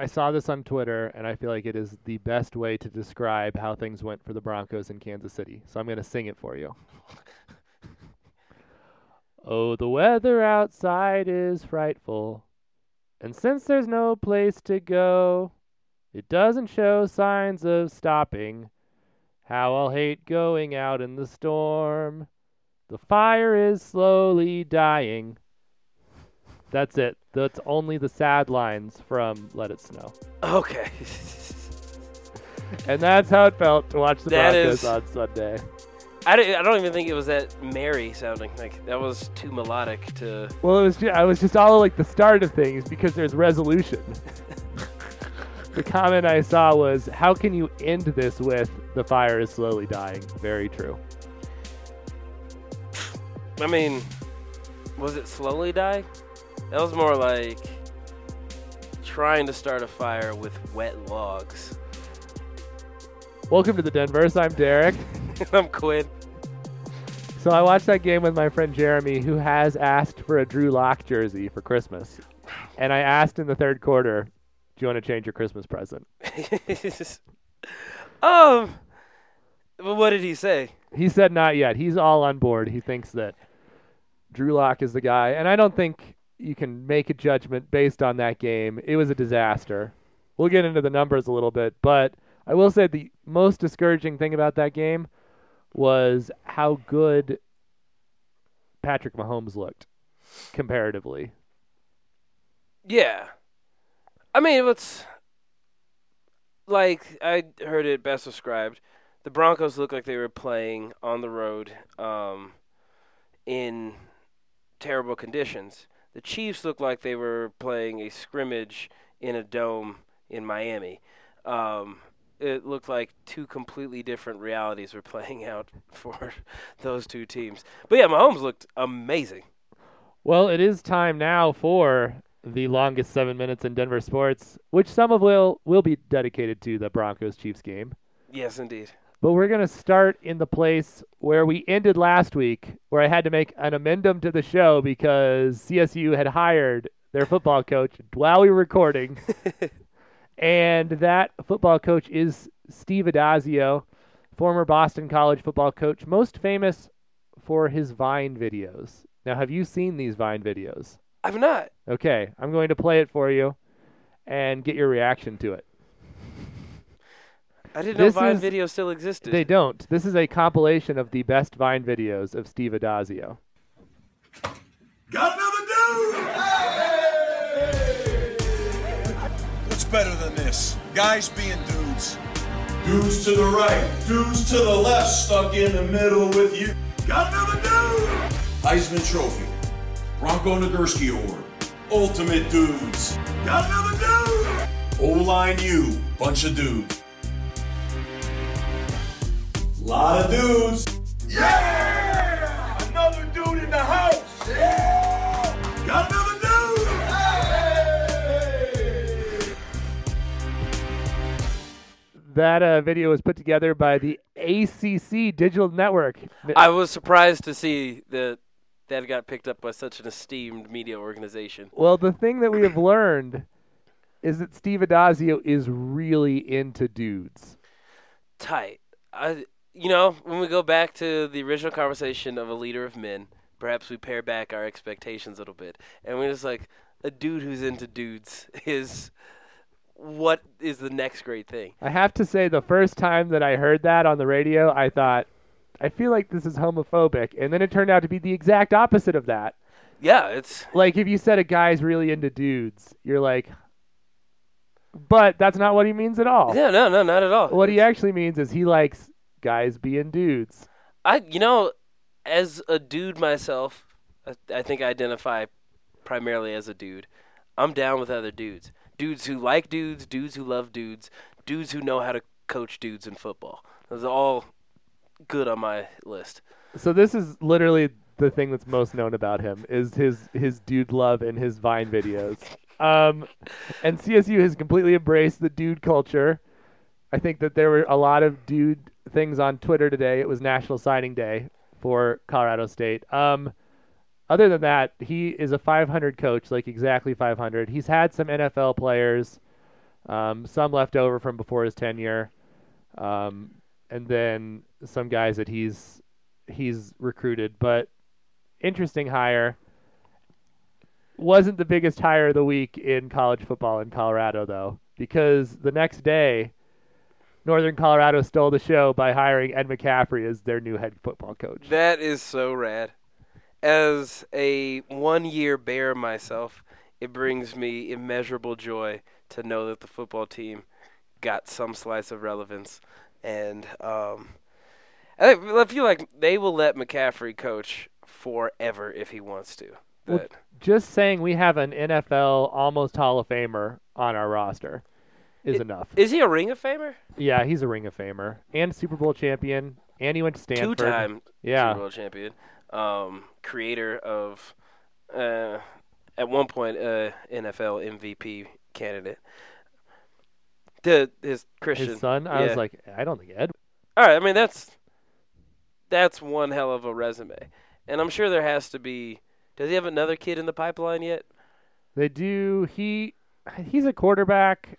I saw this on Twitter, and I feel like it is the best way to describe how things went for the Broncos in Kansas City. So I'm going to sing it for you. Oh, the weather outside is frightful, and since there's no place to go, it doesn't show signs of stopping. How I'll hate going out in the storm. The fire is slowly dying. That's it. That's only the sad lines from Let It Snow. Okay. And that's how it felt to watch the Broncos on Sunday. I don't even think it was that merry sounding. Like, that was too melodic to... Well, I was just all like the start of things because there's resolution. The comment I saw was, how can you end this with, the fire is slowly dying? Very true. I mean, was it slowly die? That was more like trying to start a fire with wet logs. Welcome to the Denverse. I'm Derek. I'm Quinn. So I watched that game with my friend Jeremy, who has asked for a Drew Lock jersey for Christmas. And I asked in the third quarter, do you want to change your Christmas present? Well, what did he say? He said not yet. He's all on board. He thinks that Drew Lock is the guy. And I don't think you can make a judgment based on that game. It was a disaster. We'll get into the numbers a little bit, but I will say the most discouraging thing about that game was how good Patrick Mahomes looked comparatively. Yeah. I mean, it's like I heard it best described. The Broncos looked like they were playing on the road in terrible conditions. The Chiefs looked like they were playing a scrimmage in a dome in Miami. It looked like two completely different realities were playing out for those two teams. But yeah, Mahomes looked amazing. Well, it is time now for the longest 7 minutes in Denver sports, which some of will be dedicated to the Broncos-Chiefs game. Yes, indeed. But we're going to start in the place where we ended last week, where I had to make an amendum to the show because CSU had hired their football coach while we were recording. And that football coach is Steve Adazio, former Boston College football coach, most famous for his Vine videos. Now, have you seen these Vine videos? I've not. Okay, I'm going to play it for you and get your reaction to it. I didn't know Vine videos still existed. They don't. This is a compilation of the best Vine videos of Steve Adazio. Got another dude! Hey! What's better than this? Guys being dudes. Dudes to the right, dudes to the left, stuck in the middle with you. Got another dude! Heisman Trophy, Bronco Nagurski Award, Ultimate Dudes. Got another dude! O-line U, bunch of dudes. Lot of dudes. Yeah! Another dude in the house. Yeah! Got another dude. Hey! That video was put together by the ACC Digital Network. I was surprised to see that it got picked up by such an esteemed media organization. Well, the thing that we have learned is that Steve Adazio is really into dudes. Tight. You know, when we go back to the original conversation of a leader of men, perhaps we pare back our expectations a little bit. And we're just like, a dude who's into dudes is what is the next great thing. I have to say, the first time that I heard that on the radio, I thought, I feel like this is homophobic. And then it turned out to be the exact opposite of that. Yeah, it's... Like, if you said a guy's really into dudes, you're like... But that's not what he means at all. Yeah, no, not at all. What he actually means is he likes... guys being dudes. As a dude myself, I think I identify primarily as a dude. I'm down with other dudes. Dudes who like dudes, dudes who love dudes, dudes who know how to coach dudes in football. Those are all good on my list. So this is literally the thing that's most known about him is his dude love and his Vine videos. And CSU has completely embraced the dude culture. I think that there were a lot of dude things on Twitter today. It was National Signing Day for Colorado State. Other than that, he is a .500 coach, like exactly .500. He's had some NFL players Some left over from before his tenure. And then some guys that he's recruited. But interesting hire. Wasn't the biggest hire of the week in college football in Colorado, though, because the next day, Northern Colorado stole the show by hiring Ed McCaffrey as their new head football coach. That is so rad. As a one-year Bear myself, it brings me immeasurable joy to know that the football team got some slice of relevance. And I feel like they will let McCaffrey coach forever if he wants to. Well, just saying we have an NFL almost Hall of Famer on our roster is enough. Is he a Ring of Famer? Yeah, he's a Ring of Famer. And Super Bowl champion. And he went to Stanford. Two-time Super Bowl champion. Creator of, at one point, NFL MVP candidate. His son? Yeah. I was like, I don't think Ed. All right, I mean, that's one hell of a resume. And I'm sure there has to be... Does he have another kid in the pipeline yet? They do. He's a quarterback.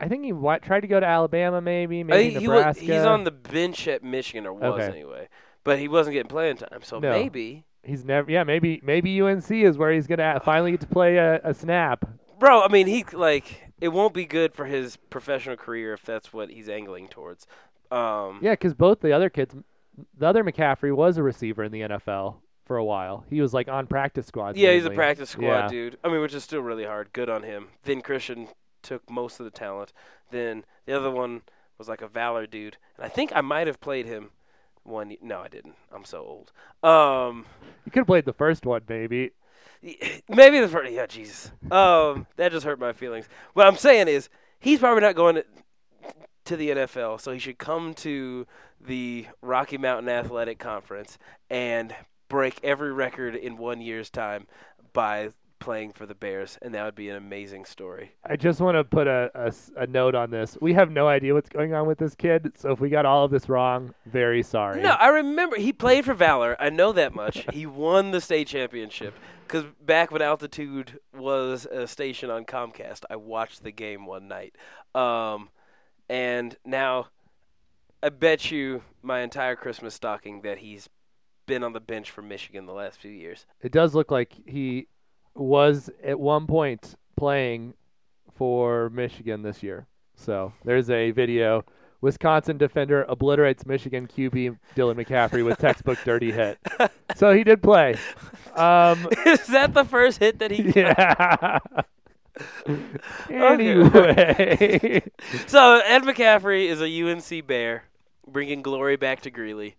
I think he tried to go to Alabama, maybe Nebraska. He's on the bench at Michigan, or was anyway. But he wasn't getting playing time, so no. Maybe he's never. Yeah, maybe UNC is where he's gonna finally get to play a snap. Bro, I mean, it won't be good for his professional career if that's what he's angling towards. Yeah, because both the other kids, the other McCaffrey was a receiver in the NFL. For a while. He was on practice squad. Yeah, mainly. He's a practice squad dude. I mean, which is still really hard. Good on him. Then Christian took most of the talent. Then the other one was a Valor dude. And I think I might have played him one. No, I didn't. I'm so old. You could have played the first one, baby. Maybe the first. Yeah, Jesus. That just hurt my feelings. What I'm saying is he's probably not going to the NFL, so he should come to the Rocky Mountain Athletic Conference and break every record in 1 year's time by playing for the Bears, and that would be an amazing story. I just want to put a note on this. We have no idea what's going on with this kid, so if we got all of this wrong, very sorry. No, I remember he played for Valor. I know that much. He won the state championship because back when Altitude was a station on Comcast, I watched the game one night. And now I bet you my entire Christmas stocking that he's been on the bench for Michigan the last few years. It does look like he was at one point playing for Michigan this year. So there's a video. Wisconsin defender obliterates Michigan QB Dylan McCaffrey with textbook dirty hit. So he did play. Is that the first hit that he got? Yeah. Anyway. So Ed McCaffrey is a UNC Bear, bringing glory back to Greeley.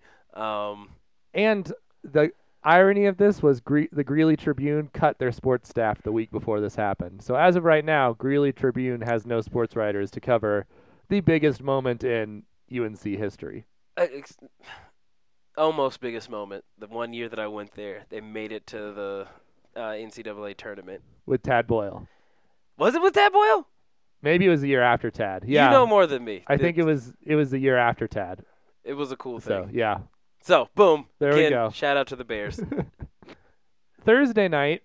And the irony of this was the Greeley Tribune cut their sports staff the week before this happened. So as of right now, Greeley Tribune has no sports writers to cover the biggest moment in UNC history. Almost biggest moment. The 1 year that I went there, they made it to the NCAA tournament. With Tad Boyle. Was it with Tad Boyle? Maybe it was the year after Tad. Yeah. You know more than me. I think it was the year after Tad. It was a cool thing. So, yeah. So, boom. There we go. Shout out to the Bears. Thursday night,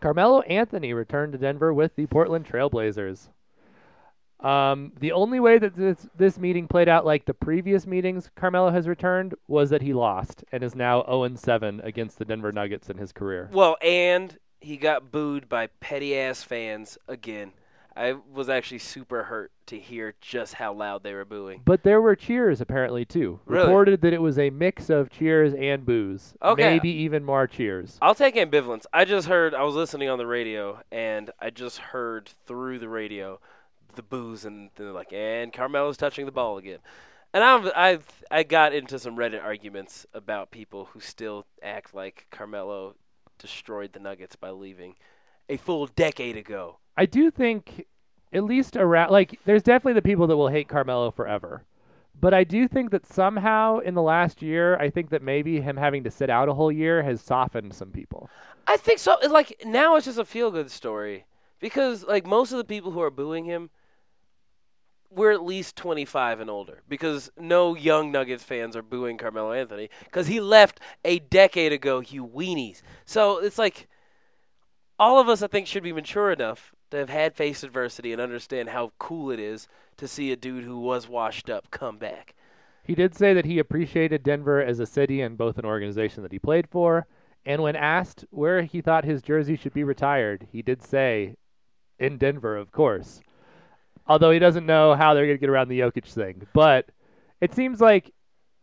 Carmelo Anthony returned to Denver with the Portland Trailblazers. The only way that this meeting played out like the previous meetings Carmelo has returned was that he lost and is now 0-7 against the Denver Nuggets in his career. Well, and he got booed by petty-ass fans again. I was actually super hurt to hear just how loud they were booing. But there were cheers, apparently, too. Really? Reported that it was a mix of cheers and boos. Okay. Maybe even more cheers. I'll take ambivalence. I was listening on the radio, and I just heard through the radio the boos, and they're like, and Carmelo's touching the ball again. And I got into some Reddit arguments about people who still act like Carmelo destroyed the Nuggets by leaving a full decade ago. I do think at least around, there's definitely the people that will hate Carmelo forever. But I do think that somehow in the last year, I think that maybe him having to sit out a whole year has softened some people. I think so. Now it's just a feel-good story. Because, most of the people who are booing him were at least 25 and older. Because no young Nuggets fans are booing Carmelo Anthony. Because he left a decade ago, you weenies. So it's all of us, I think, should be mature enough that have had faced adversity and understand how cool it is to see a dude who was washed up come back. He did say that he appreciated Denver as a city and both an organization that he played for. And when asked where he thought his jersey should be retired, he did say, in Denver, of course. Although he doesn't know how they're going to get around the Jokic thing. But it seems like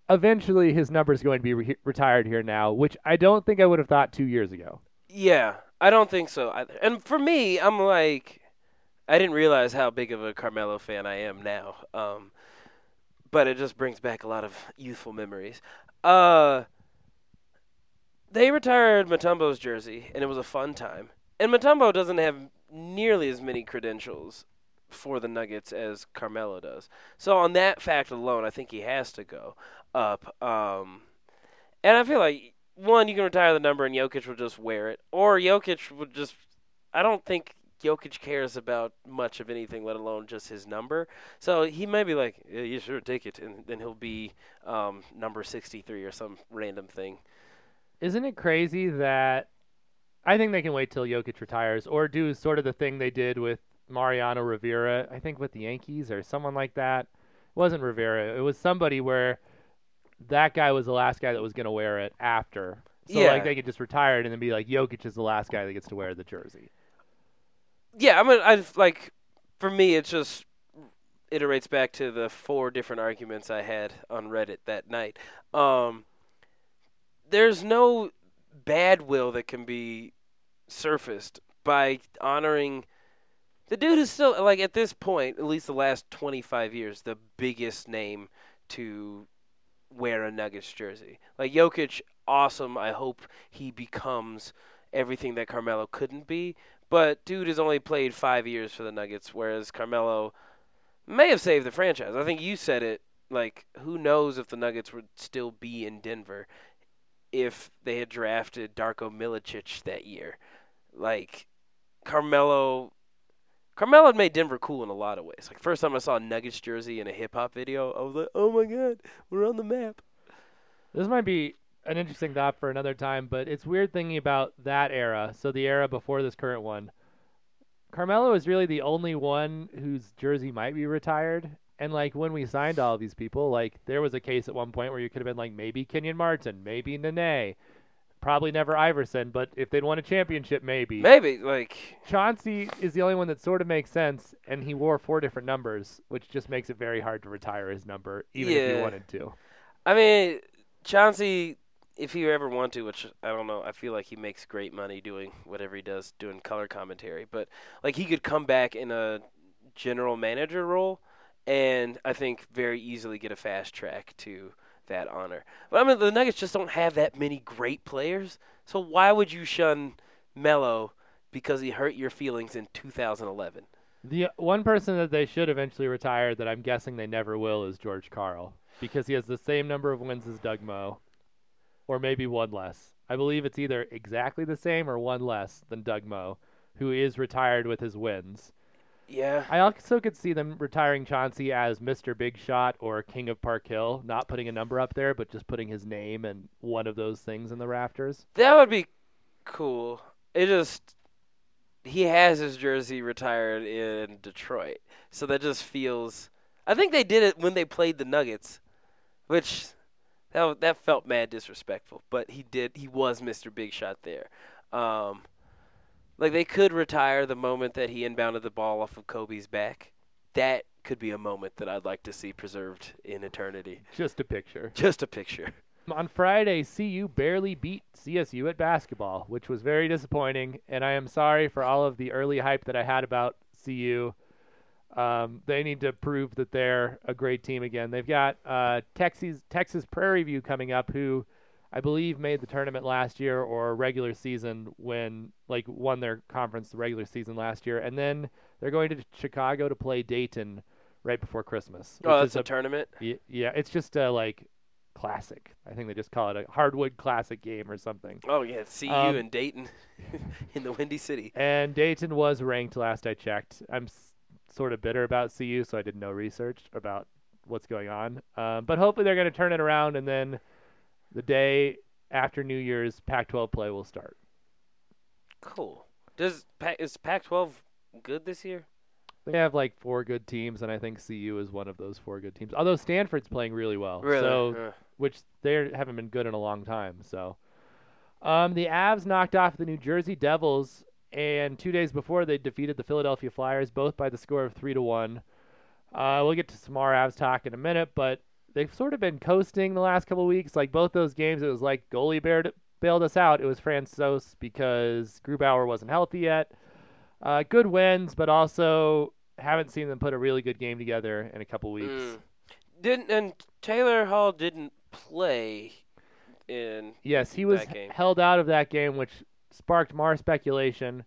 eventually his number is going to be retired here now, which I don't think I would have thought 2 years ago. Yeah, I don't think so either. And for me, I'm like, I didn't realize how big of a Carmelo fan I am now. But it just brings back a lot of youthful memories. They retired Mutombo's jersey, and it was a fun time. And Mutombo doesn't have nearly as many credentials for the Nuggets as Carmelo does. So on that fact alone, I think he has to go up. And I feel like, one, you can retire the number and Jokic will just wear it. Or Jokic would just – I don't think Jokic cares about much of anything, let alone just his number. So he may be like, yeah, you sure take it, and then he'll be number 63 or some random thing. Isn't it crazy that – I think they can wait till Jokic retires or do sort of the thing they did with Mariano Rivera, I think with the Yankees or someone like that. It wasn't Rivera. It was somebody where that guy was the last guy that was going to wear it after. So, yeah. Like, they could just retire it and then be like, Jokic is the last guy that gets to wear the jersey. Yeah, I mean, for me, it just iterates back to the four different arguments I had on Reddit that night. There's no bad will that can be surfaced by honoring the dude who's still, like, at this point, at least the last 25 years, the biggest name to wear a Nuggets jersey. Like, Jokic, awesome. I hope he becomes everything that Carmelo couldn't be. But dude has only played 5 years for the Nuggets, whereas Carmelo may have saved the franchise. I think you said it. Like, who knows if the Nuggets would still be in Denver if they had drafted Darko Milicic that year. Like, Carmelo made Denver cool in a lot of ways. Like, first time I saw a Nuggets jersey in a hip-hop video, I was like, oh, my God, we're on the map. This might be an interesting thought for another time, but it's weird thinking about that era, so the era before this current one. Carmelo is really the only one whose jersey might be retired. And, like, when we signed all these people, like, there was a case at one point where you could have been like, maybe Kenyon Martin, maybe Nene. Probably never Iverson, but if they'd won a championship, maybe. Maybe, like... Chauncey is the only one that sort of makes sense, and he wore four different numbers, which just makes it very hard to retire his number, even if he wanted to. I mean, Chauncey, if he ever wanted to, which, I don't know, I feel like he makes great money doing whatever he does, doing color commentary, but, like, he could come back in a general manager role, and I think very easily get a fast track to that honor. But I mean, the Nuggets just don't have that many great players, so why would you shun Melo because he hurt your feelings in 2011? The one person that they should eventually retire that I'm guessing they never will is George Karl, because he has the same number of wins as Doug Moe, or maybe one less. I believe it's either exactly the same or one less than Doug Moe, who is retired with his wins. Yeah. I also could see them retiring Chauncey as Mr. Big Shot or King of Park Hill, not putting a number up there, but just putting his name and one of those things in the rafters. That would be cool. It just, he has his jersey retired in Detroit, so that just feels, I think they did it when they played the Nuggets, which that felt mad disrespectful, but he was Mr. Big Shot there. Like, they could retire the moment that he inbounded the ball off of Kobe's back. That could be a moment that I'd like to see preserved in eternity. Just a picture. On Friday, CU barely beat CSU at basketball, which was very disappointing, and I am sorry for all of the early hype that I had about CU. They need to prove that they're a great team again. They've got Texas Prairie View coming up, who I believe made the tournament last year or regular season when, like, won their conference the regular season last year. And then they're going to Chicago to play Dayton right before Christmas. Oh, that's a tournament? Yeah, it's just a, like, classic. I think they just call it a hardwood classic game or something. Oh, yeah, it's CU and Dayton in the Windy City. And Dayton was ranked last I checked. I'm sort of bitter about CU, so I did no research about what's going on. But hopefully they're going to turn it around, and then the day after New Year's, Pac-12 play will start. Cool. Is Pac-12 good this year? They have like four good teams, and I think CU is one of those four good teams. Although Stanford's playing really well, really? So which they haven't been good in a long time. So the Avs knocked off the New Jersey Devils, and 2 days before they defeated the Philadelphia Flyers, both by the score of 3-1. We'll get to some more Avs talk in a minute, but they've sort of been coasting the last couple of weeks. Like both those games, it was like goalie bailed us out. It was Francouz because Grubauer wasn't healthy yet. Good wins, but also haven't seen them put a really good game together in a couple weeks. And Taylor Hall didn't play in Yes, he was held out of that game, which sparked more speculation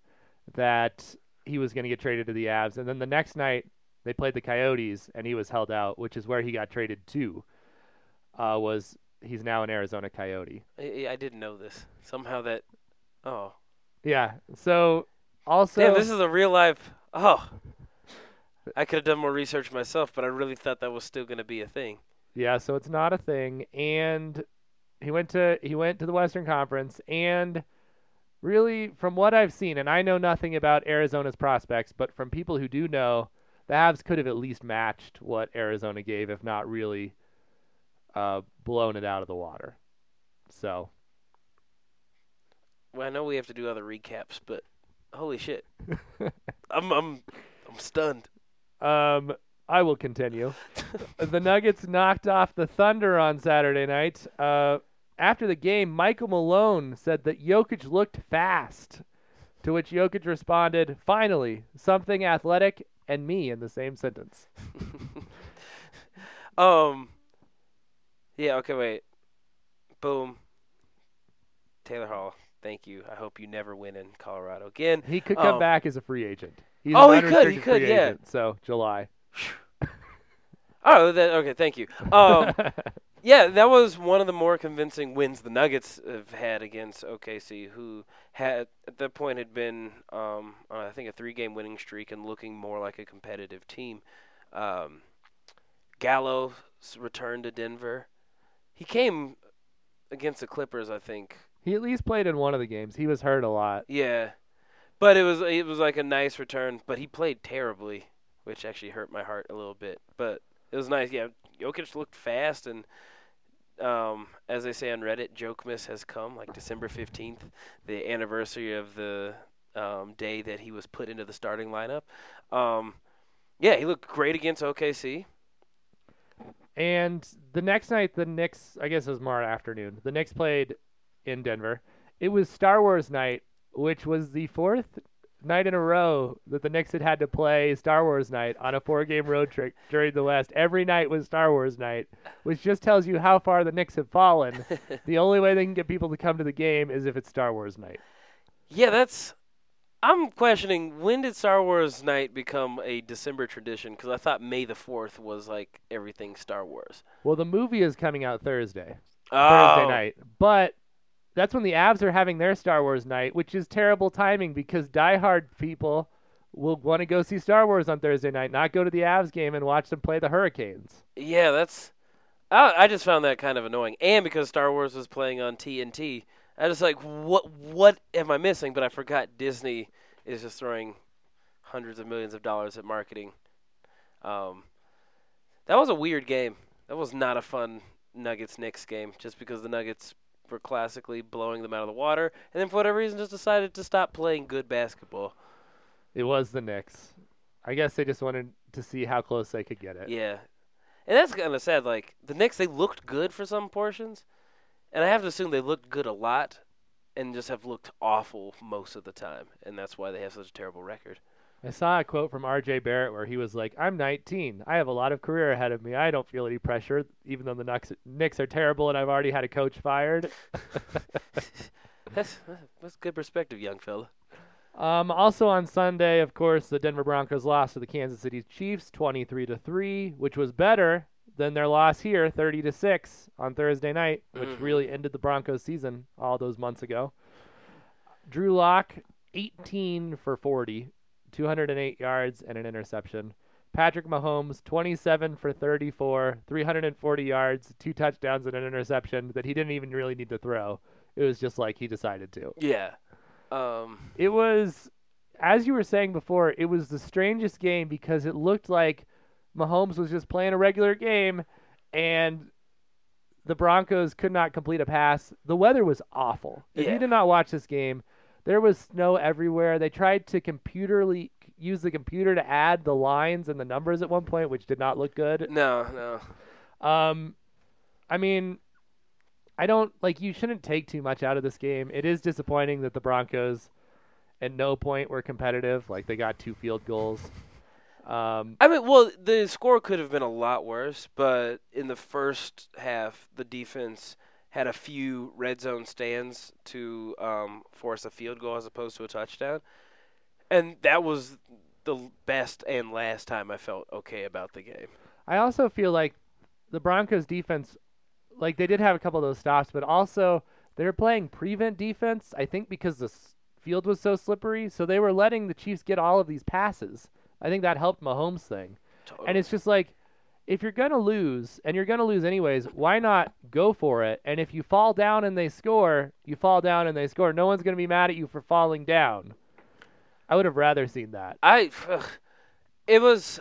that he was going to get traded to the Avs. And then the next night, they played the Coyotes, and he was held out, which is where he got traded to. He's now an Arizona Coyote. I didn't know this. Somehow that – oh. Yeah, so – also, damn, this is a real life. Oh, I could have done more research myself, but I really thought that was still going to be a thing. Yeah, so it's not a thing. And he went to the Western Conference, and really, from what I've seen, and I know nothing about Arizona's prospects, but from people who do know, the Avs could have at least matched what Arizona gave, if not really blown it out of the water. So, well, I know we have to do other recaps, but. Holy shit. I'm stunned. I will continue. The Nuggets knocked off the Thunder on Saturday night. After the game, Michael Malone said that Jokic looked fast, to which Jokic responded, "Finally, something athletic and me" in the same sentence. Yeah, okay, wait. Boom. Taylor Hall. Thank you. I hope you never win in Colorado again. He could come back as a free agent. He's he could, free yeah. Agent, so July. Okay, thank you. Yeah, that was one of the more convincing wins the Nuggets have had against OKC, who had at that point had been, I think, a 3-game winning streak and looking more like a competitive team. Gallo's returned to Denver. He came against the Clippers, I think. He at least played in one of the games. He was hurt a lot. Yeah. But it was like a nice return, but he played terribly, which actually hurt my heart a little bit. But it was nice. Yeah, Jokic looked fast, and as they say on Reddit, Jokmas has come, like December 15th, the anniversary of the day that he was put into the starting lineup. Yeah, he looked great against OKC. And the next night, the Knicks, I guess it was more afternoon, the Knicks played in Denver. It was Star Wars night, which was the fourth night in a row that the Knicks had to play Star Wars night on a 4-game road trip during the West. Every night was Star Wars night, which just tells you how far the Knicks have fallen. The only way they can get people to come to the game is if it's Star Wars night. Yeah, I'm questioning, when did Star Wars night become a December tradition? Because I thought May the 4th was like everything Star Wars. Well, the movie is coming out Thursday night, but that's when the Avs are having their Star Wars night, which is terrible timing because diehard people will want to go see Star Wars on Thursday night, not go to the Avs game and watch them play the Hurricanes. Yeah, I just found that kind of annoying. And because Star Wars was playing on TNT, I was like, what am I missing? But I forgot Disney is just throwing hundreds of millions of dollars at marketing. That was a weird game. That was not a fun Nuggets-Knicks game just because the Nuggets were classically blowing them out of the water, and then for whatever reason just decided to stop playing good basketball. It was the Knicks. I guess they just wanted to see how close they could get it. Yeah. And that's kind of sad. Like, the Knicks, they looked good for some portions, and I have to assume they looked good a lot and just have looked awful most of the time, and that's why they have such a terrible record. I saw a quote from R.J. Barrett where he was like, "I'm 19. I have a lot of career ahead of me. I don't feel any pressure, even though the Knicks are terrible and I've already had a coach fired." That's good perspective, young fella. Also on Sunday, of course, the Denver Broncos lost to the Kansas City Chiefs 23-3, which was better than their loss here, 30-6 on Thursday night, which really ended the Broncos season all those months ago. Drew Lock, 18 for 40. 208 yards and an interception. Patrick Mahomes, 27 for 34, 340 yards, 2 touchdowns and an interception that he didn't even really need to throw. It was just like he decided to. Yeah. It was as you were saying before, it was the strangest game because it looked like Mahomes was just playing a regular game and the Broncos could not complete a pass. The weather was awful. If you did not watch this game, there was snow everywhere. They tried to computerly use the computer to add the lines and the numbers at one point, which did not look good. No. I mean, I don't like, you shouldn't take too much out of this game. It is disappointing that the Broncos at no point were competitive. Like, they got 2 field goals. I mean, well, the score could have been a lot worse, but in the first half, the defense had a few red zone stands to force a field goal as opposed to a touchdown. And that was the best and last time I felt okay about the game. I also feel like the Broncos defense, like, they did have a couple of those stops, but also they were playing prevent defense, I think, because the field was so slippery. So they were letting the Chiefs get all of these passes. I think that helped Mahomes' thing. Totally. And it's just like, if you're going to lose, and you're going to lose anyways, why not go for it? And if you fall down and they score, you fall down and they score. No one's going to be mad at you for falling down. I would have rather seen that. It was,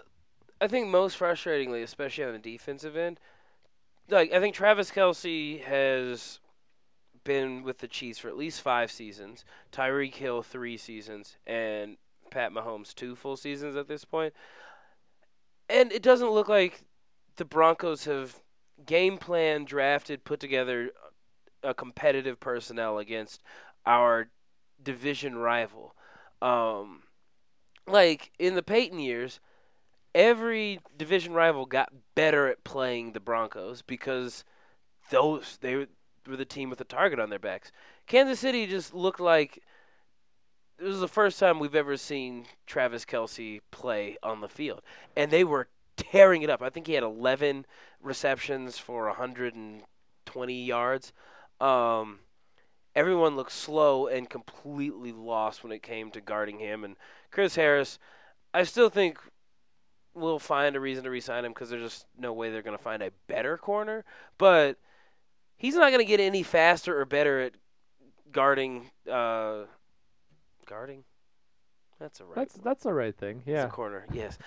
I think, most frustratingly, especially on the defensive end, like, I think Travis Kelce has been with the Chiefs for at least 5 seasons, Tyreek Hill 3 seasons, and Pat Mahomes 2 full seasons at this point. And it doesn't look like the Broncos have game plan, drafted, put together a competitive personnel against our division rival. Like, in the Peyton years, every division rival got better at playing the Broncos because they were the team with a target on their backs. Kansas City just looked like it was the first time we've ever seen Travis Kelce play on the field, and they were tearing it up. I think he had 11 receptions for 120 yards. Everyone looked slow and completely lost when it came to guarding him. And Chris Harris, I still think we'll find a reason to re-sign him because there's just no way they're going to find a better corner. But he's not going to get any faster or better at guarding. Guarding? That's a right. That's the right thing. Yeah. It's a corner. Yes.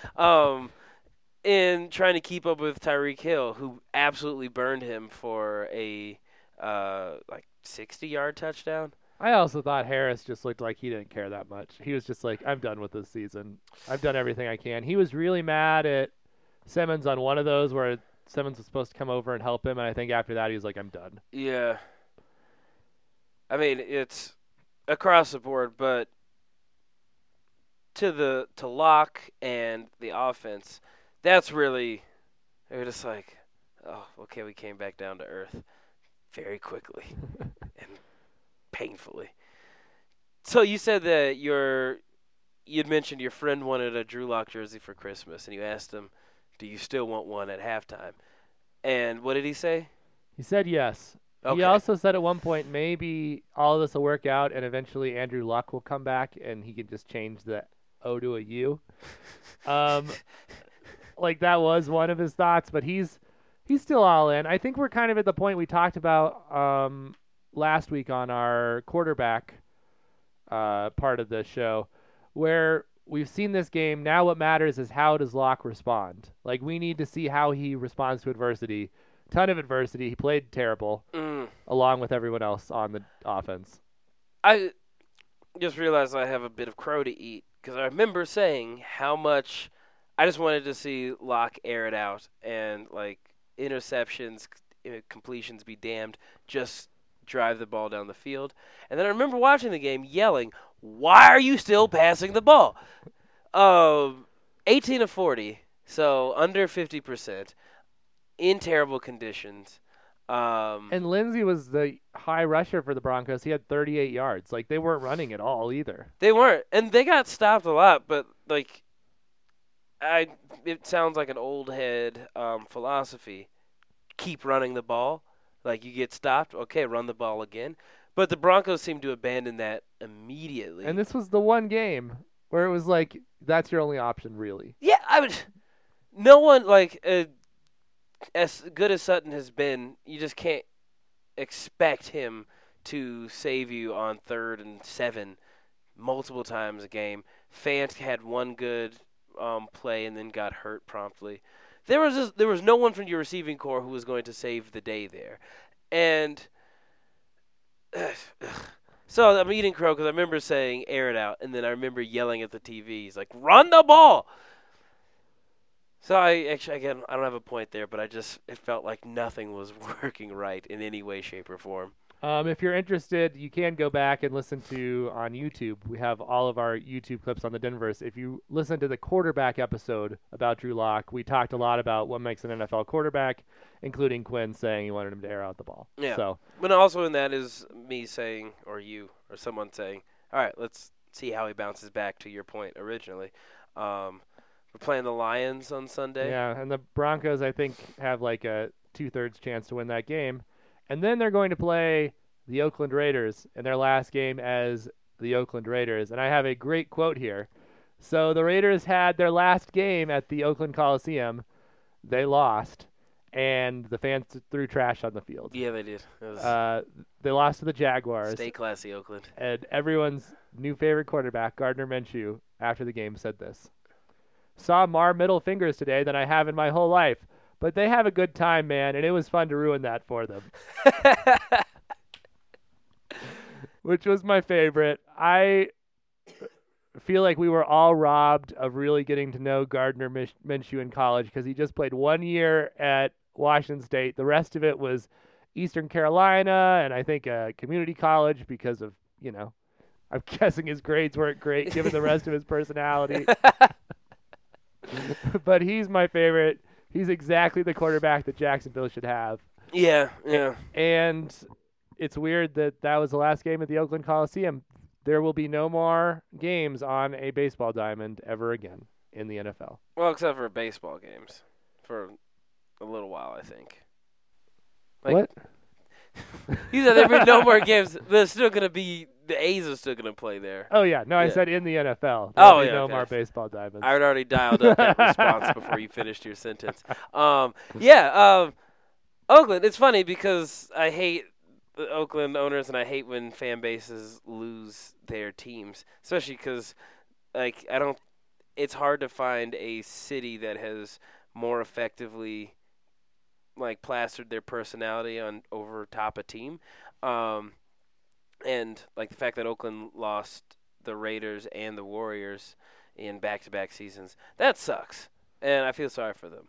And trying to keep up with Tyreek Hill, who absolutely burned him for a 60-yard touchdown. I also thought Harris just looked like he didn't care that much. He was just like, I'm done with this season. I've done everything I can. He was really mad at Simmons on one of those where Simmons was supposed to come over and help him, and I think after that he was like, I'm done. Yeah. I mean, it's across the board, but to Lock and the offense, that's really, they were just like, oh, okay, we came back down to earth very quickly and painfully. So you said that you'd mentioned your friend wanted a Drew Lock jersey for Christmas, and you asked him, do you still want one at halftime? And what did he say? He said yes. Okay. He also said at one point, maybe all of this will work out and eventually Andrew Luck will come back and he can just change the O to a U. Like, that was one of his thoughts, but he's still all in. I think we're kind of at the point we talked about last week on our quarterback part of the show where we've seen this game. Now what matters is how does Luck respond? Like, we need to see how he responds to adversity. Ton of adversity. He played terrible, along with everyone else on the offense. I just realized I have a bit of crow to eat because I remember saying how much I just wanted to see Locke air it out and, like, interceptions, completions be damned, just drive the ball down the field. And then I remember watching the game yelling, why are you still passing the ball? 18 of 40, so under 50%. In terrible conditions. And Lindsay was the high rusher for the Broncos. He had 38 yards. Like, they weren't running at all either. They weren't. And they got stopped a lot, but, like, it sounds like an old head philosophy. Keep running the ball. Like, you get stopped, okay, run the ball again. But the Broncos seemed to abandon that immediately. And this was the one game where it was like, that's your only option, really. Yeah, no one, like... as good as Sutton has been, you just can't expect him to save you on 3rd and 7 multiple times a game. Fant had one good play and then got hurt promptly. There was no one from your receiving corps who was going to save the day there. And so I'm eating crow because I remember saying, air it out. And then I remember yelling at the TVs, like, run the ball. So I don't have a point there, but it felt like nothing was working right in any way, shape, or form. If you're interested, you can go back and listen to on YouTube. We have all of our YouTube clips on the Denverse. If you listen to the quarterback episode about Drew Lock, we talked a lot about what makes an NFL quarterback, including Quinn saying he wanted him to air out the ball. Yeah. So, but also in that is me saying, or you, or someone saying, all right, let's see how he bounces back to your point originally. We're playing the Lions on Sunday. Yeah, and the Broncos, I think, have like a 2/3 chance to win that game. And then they're going to play the Oakland Raiders in their last game as the Oakland Raiders. And I have a great quote here. So the Raiders had their last game at the Oakland Coliseum. They lost. And the fans threw trash on the field. Yeah, they did. They lost to the Jaguars. Stay classy, Oakland. And everyone's new favorite quarterback, Gardner Minshew, after the game said this. Saw more middle fingers today than I have in my whole life. But they have a good time, man, and it was fun to ruin that for them. Which was my favorite. I feel like we were all robbed of really getting to know Gardner Minshew in college because he just played 1 year at Washington State. The rest of it was Eastern Carolina and I think a community college because of, you know, I'm guessing his grades weren't great given the rest of his personality. But he's my favorite. He's exactly the quarterback that Jacksonville should have. Yeah, yeah. And it's weird that that was the last game at the Oakland Coliseum. There will be no more games on a baseball diamond ever again in the NFL. Well, except for baseball games for a little while, I think. Like, what? You said there will be no more games. There's still going to be – the A's are still going to play there. Oh, yeah. No, I said in the NFL. Oh, yeah. No more baseball diamonds. I had already dialed up that response before you finished your sentence. Oakland, it's funny because I hate the Oakland owners and I hate when fan bases lose their teams, especially because, like, it's hard to find a city that has more effectively, like, plastered their personality on over top a team. And, like, the fact that Oakland lost the Raiders and the Warriors in back-to-back seasons, that sucks. And I feel sorry for them.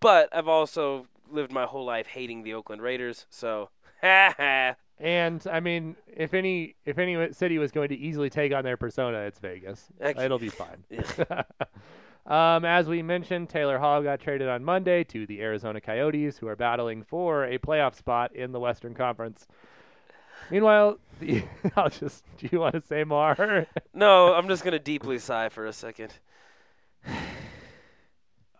But I've also lived my whole life hating the Oakland Raiders, so ha. And, I mean, if any city was going to easily take on their persona, it's Vegas. It'll be fine. As we mentioned, Taylor Hall got traded on Monday to the Arizona Coyotes, who are battling for a playoff spot in the Western Conference. Meanwhile, do you want to say more? No, I'm just going to deeply sigh for a second.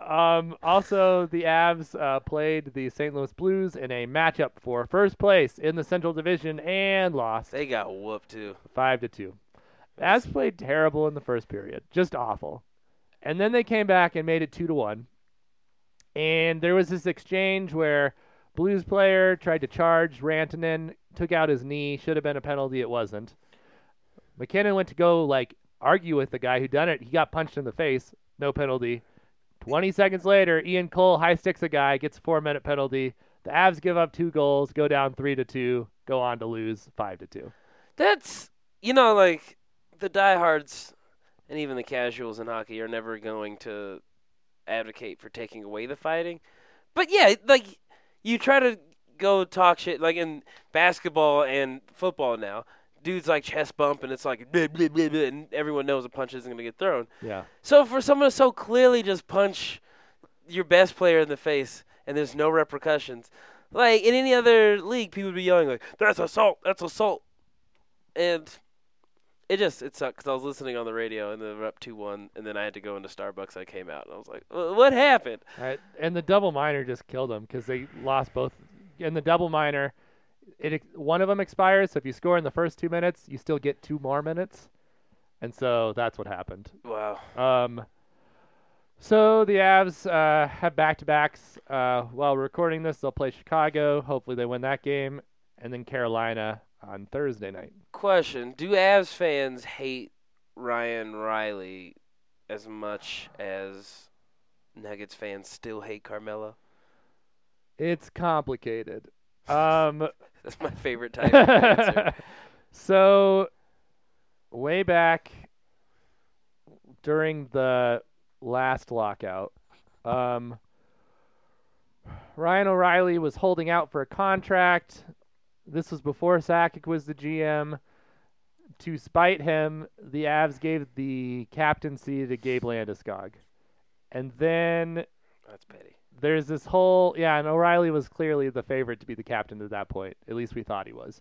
Also, the Avs played the St. Louis Blues in a matchup for first place in the Central Division and lost. They got whooped, too. 5-2. The Avs played terrible in the first period. Just awful. And then they came back and made it 2-1. And there was this exchange where Blues player tried to charge Rantanen, took out his knee, should have been a penalty, it wasn't. McKinnon went to go, like, argue with the guy who done it. He got punched in the face, no penalty. 20 seconds later, Ian Cole high-sticks a guy, gets a 4-minute penalty. The Avs give up 2 goals, go down 3-2, go on to lose 5-2. That's, you know, like, the diehards and even the casuals in hockey are never going to advocate for taking away the fighting. But, yeah, like, you try to go talk shit, like in basketball and football now, dudes like chest bump and it's like blah, blah, blah, blah, and everyone knows a punch isn't going to get thrown. Yeah. So for someone to so clearly just punch your best player in the face and there's no repercussions, like in any other league, people would be yelling like, that's assault, that's assault. And it sucked because I was listening on the radio and then we're up 2-1 and then I had to go into Starbucks. I came out and I was like, what happened? Right. And the double minor just killed them because they lost both. In the double minor, one of them expires, so if you score in the first 2 minutes, you still get 2 more minutes. And so that's what happened. Wow. So the Avs have back-to-backs. While recording this, they'll play Chicago. Hopefully they win that game. And then Carolina on Thursday night. Question, do Avs fans hate Ryan O'Reilly, as much as Nuggets fans still hate Carmelo? It's complicated. That's my favorite type of answer. So, way back during the last lockout, Ryan O'Reilly was holding out for a contract. This was before Sakic was the GM. To spite him, the Avs gave the captaincy to Gabe Landeskog. And then... That's petty. There's this whole... Yeah, and O'Reilly was clearly the favorite to be the captain at that point. At least we thought he was.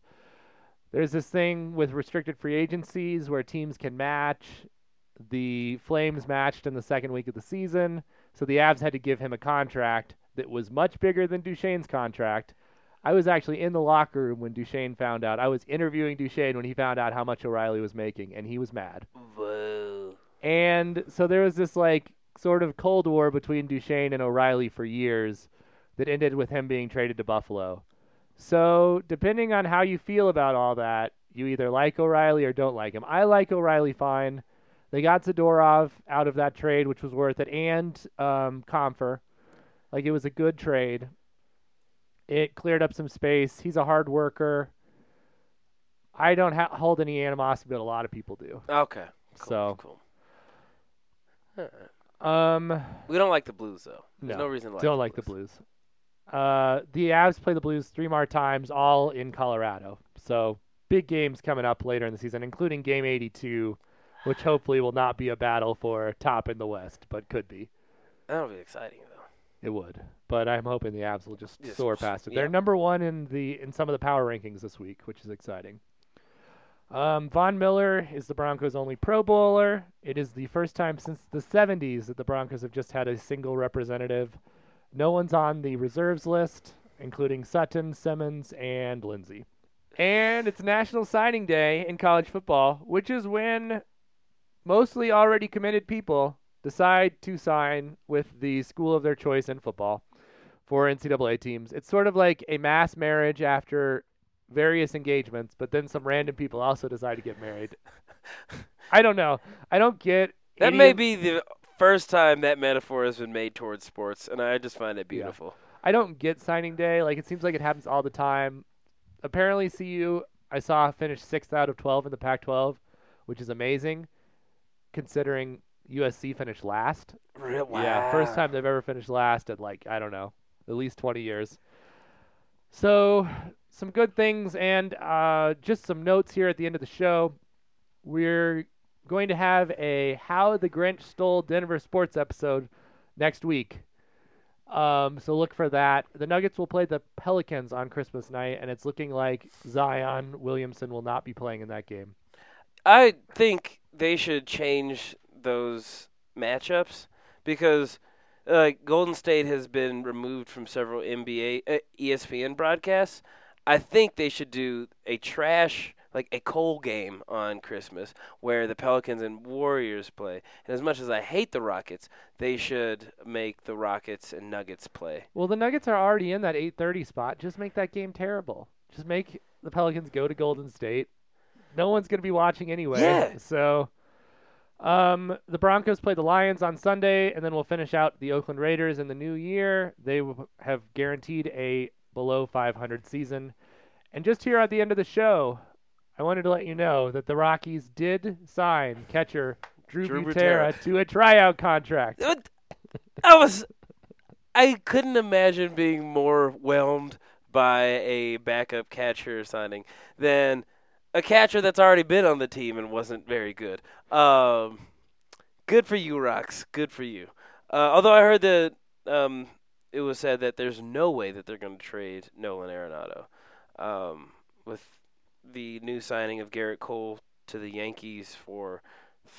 There's this thing with restricted free agencies where teams can match. The Flames matched in the second week of the season. So the Avs had to give him a contract that was much bigger than Duchene's contract. I was actually in the locker room when Duchene found out. I was interviewing Duchene when he found out how much O'Reilly was making, and he was mad. Whoa. And so there was this, like, sort of cold war between Duchene and O'Reilly for years that ended with him being traded to Buffalo. So depending on how you feel about all that, you either like O'Reilly or don't like him. I like O'Reilly fine. They got Zadorov out of that trade, which was worth it, and Comfer. Like, it was a good trade. It cleared up some space. He's a hard worker. I don't hold any animosity, but a lot of people do. Okay. Cool. We don't like the Blues, though. There's no reason to like the Blues. The Avs play the Blues 3 more times, all in Colorado. So big games coming up later in the season, including Game 82, which hopefully will not be a battle for top in the West, but could be. That'll be exciting, though. It would, but I'm hoping the Avs will just soar past it. Yeah. They're number 1 in some of the power rankings this week, which is exciting. Von Miller is the Broncos' only Pro Bowler. It is the first time since the 70s that the Broncos have just had a single representative. No one's on the reserves list, including Sutton, Simmons, and Lindsay. And it's National Signing Day in college football, which is when mostly already committed people decide to sign with the school of their choice in football for NCAA teams. It's sort of like a mass marriage after various engagements, but then some random people also decide to get married. I don't know. I don't get that. May be the first time that metaphor has been made towards sports, and I just find it beautiful. Yeah. I don't get signing day. Like, it seems like it happens all the time. Apparently, CU, I saw, finished 6th out of 12 in the Pac-12, which is amazing, considering USC finished last. Wow. Yeah, first time they've ever finished last at, like, I don't know, at least 20 years. So some good things, and just some notes here at the end of the show. We're going to have a How the Grinch Stole Denver Sports episode next week. So look for that. The Nuggets will play the Pelicans on Christmas night, and it's looking like Zion Williamson will not be playing in that game. I think they should change those matchups because Golden State has been removed from several NBA ESPN broadcasts. I think they should do a trash, like a Cole game on Christmas where the Pelicans and Warriors play. And as much as I hate the Rockets, they should make the Rockets and Nuggets play. Well, the Nuggets are already in that 8:30 spot. Just make that game terrible. Just make the Pelicans go to Golden State. No one's going to be watching anyway. Yeah. So... the Broncos play the Lions on Sunday, and then we'll finish out the Oakland Raiders in the new year. They have guaranteed a below 500 season. And just here at the end of the show, I wanted to let you know that the Rockies did sign catcher Drew Butera to a tryout contract. I couldn't imagine being more whelmed by a backup catcher signing than a catcher that's already been on the team and wasn't very good. Good for you, Rocks. Good for you. Although I heard that it was said that there's no way that they're going to trade Nolan Arenado. With the new signing of Garrett Cole to the Yankees for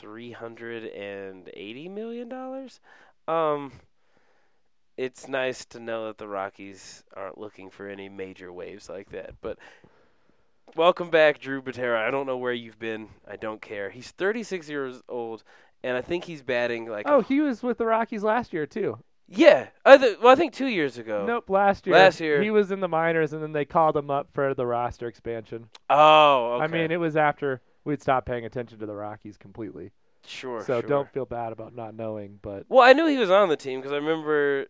$380 million, it's nice to know that the Rockies aren't looking for any major waves like that. But welcome back, Drew Butera. I don't know where you've been. I don't care. He's 36 years old, and I think he's batting like... Oh, he was with the Rockies last year, too. Yeah. I think 2 years ago. Nope, last year. Last year. He was in the minors, and then they called him up for the roster expansion. Oh, okay. I mean, it was after... we'd stop paying attention to the Rockies completely. Sure. Don't feel bad about not knowing. But well, I knew he was on the team because I remember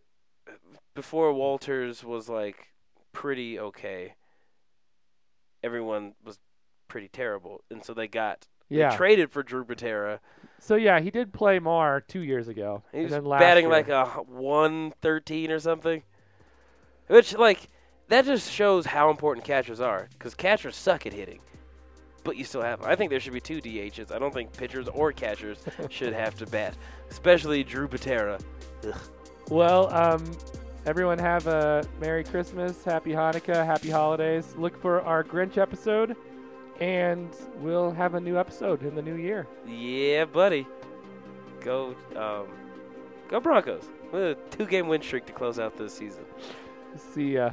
before Walters was like pretty okay, everyone was pretty terrible, and so they got they traded for Drew Butera. So yeah, he did play Marr 2 years ago. He was batting like a 113 or something, which like that just shows how important catchers are because catchers suck at hitting. But you still have them. I think there should be two DHs. I don't think pitchers or catchers should have to bat, especially Drew Butera. Ugh. Well, everyone have a Merry Christmas, Happy Hanukkah, Happy Holidays. Look for our Grinch episode, and we'll have a new episode in the new year. Yeah, buddy. Go Broncos. With a 2-game win streak to close out this season. See ya.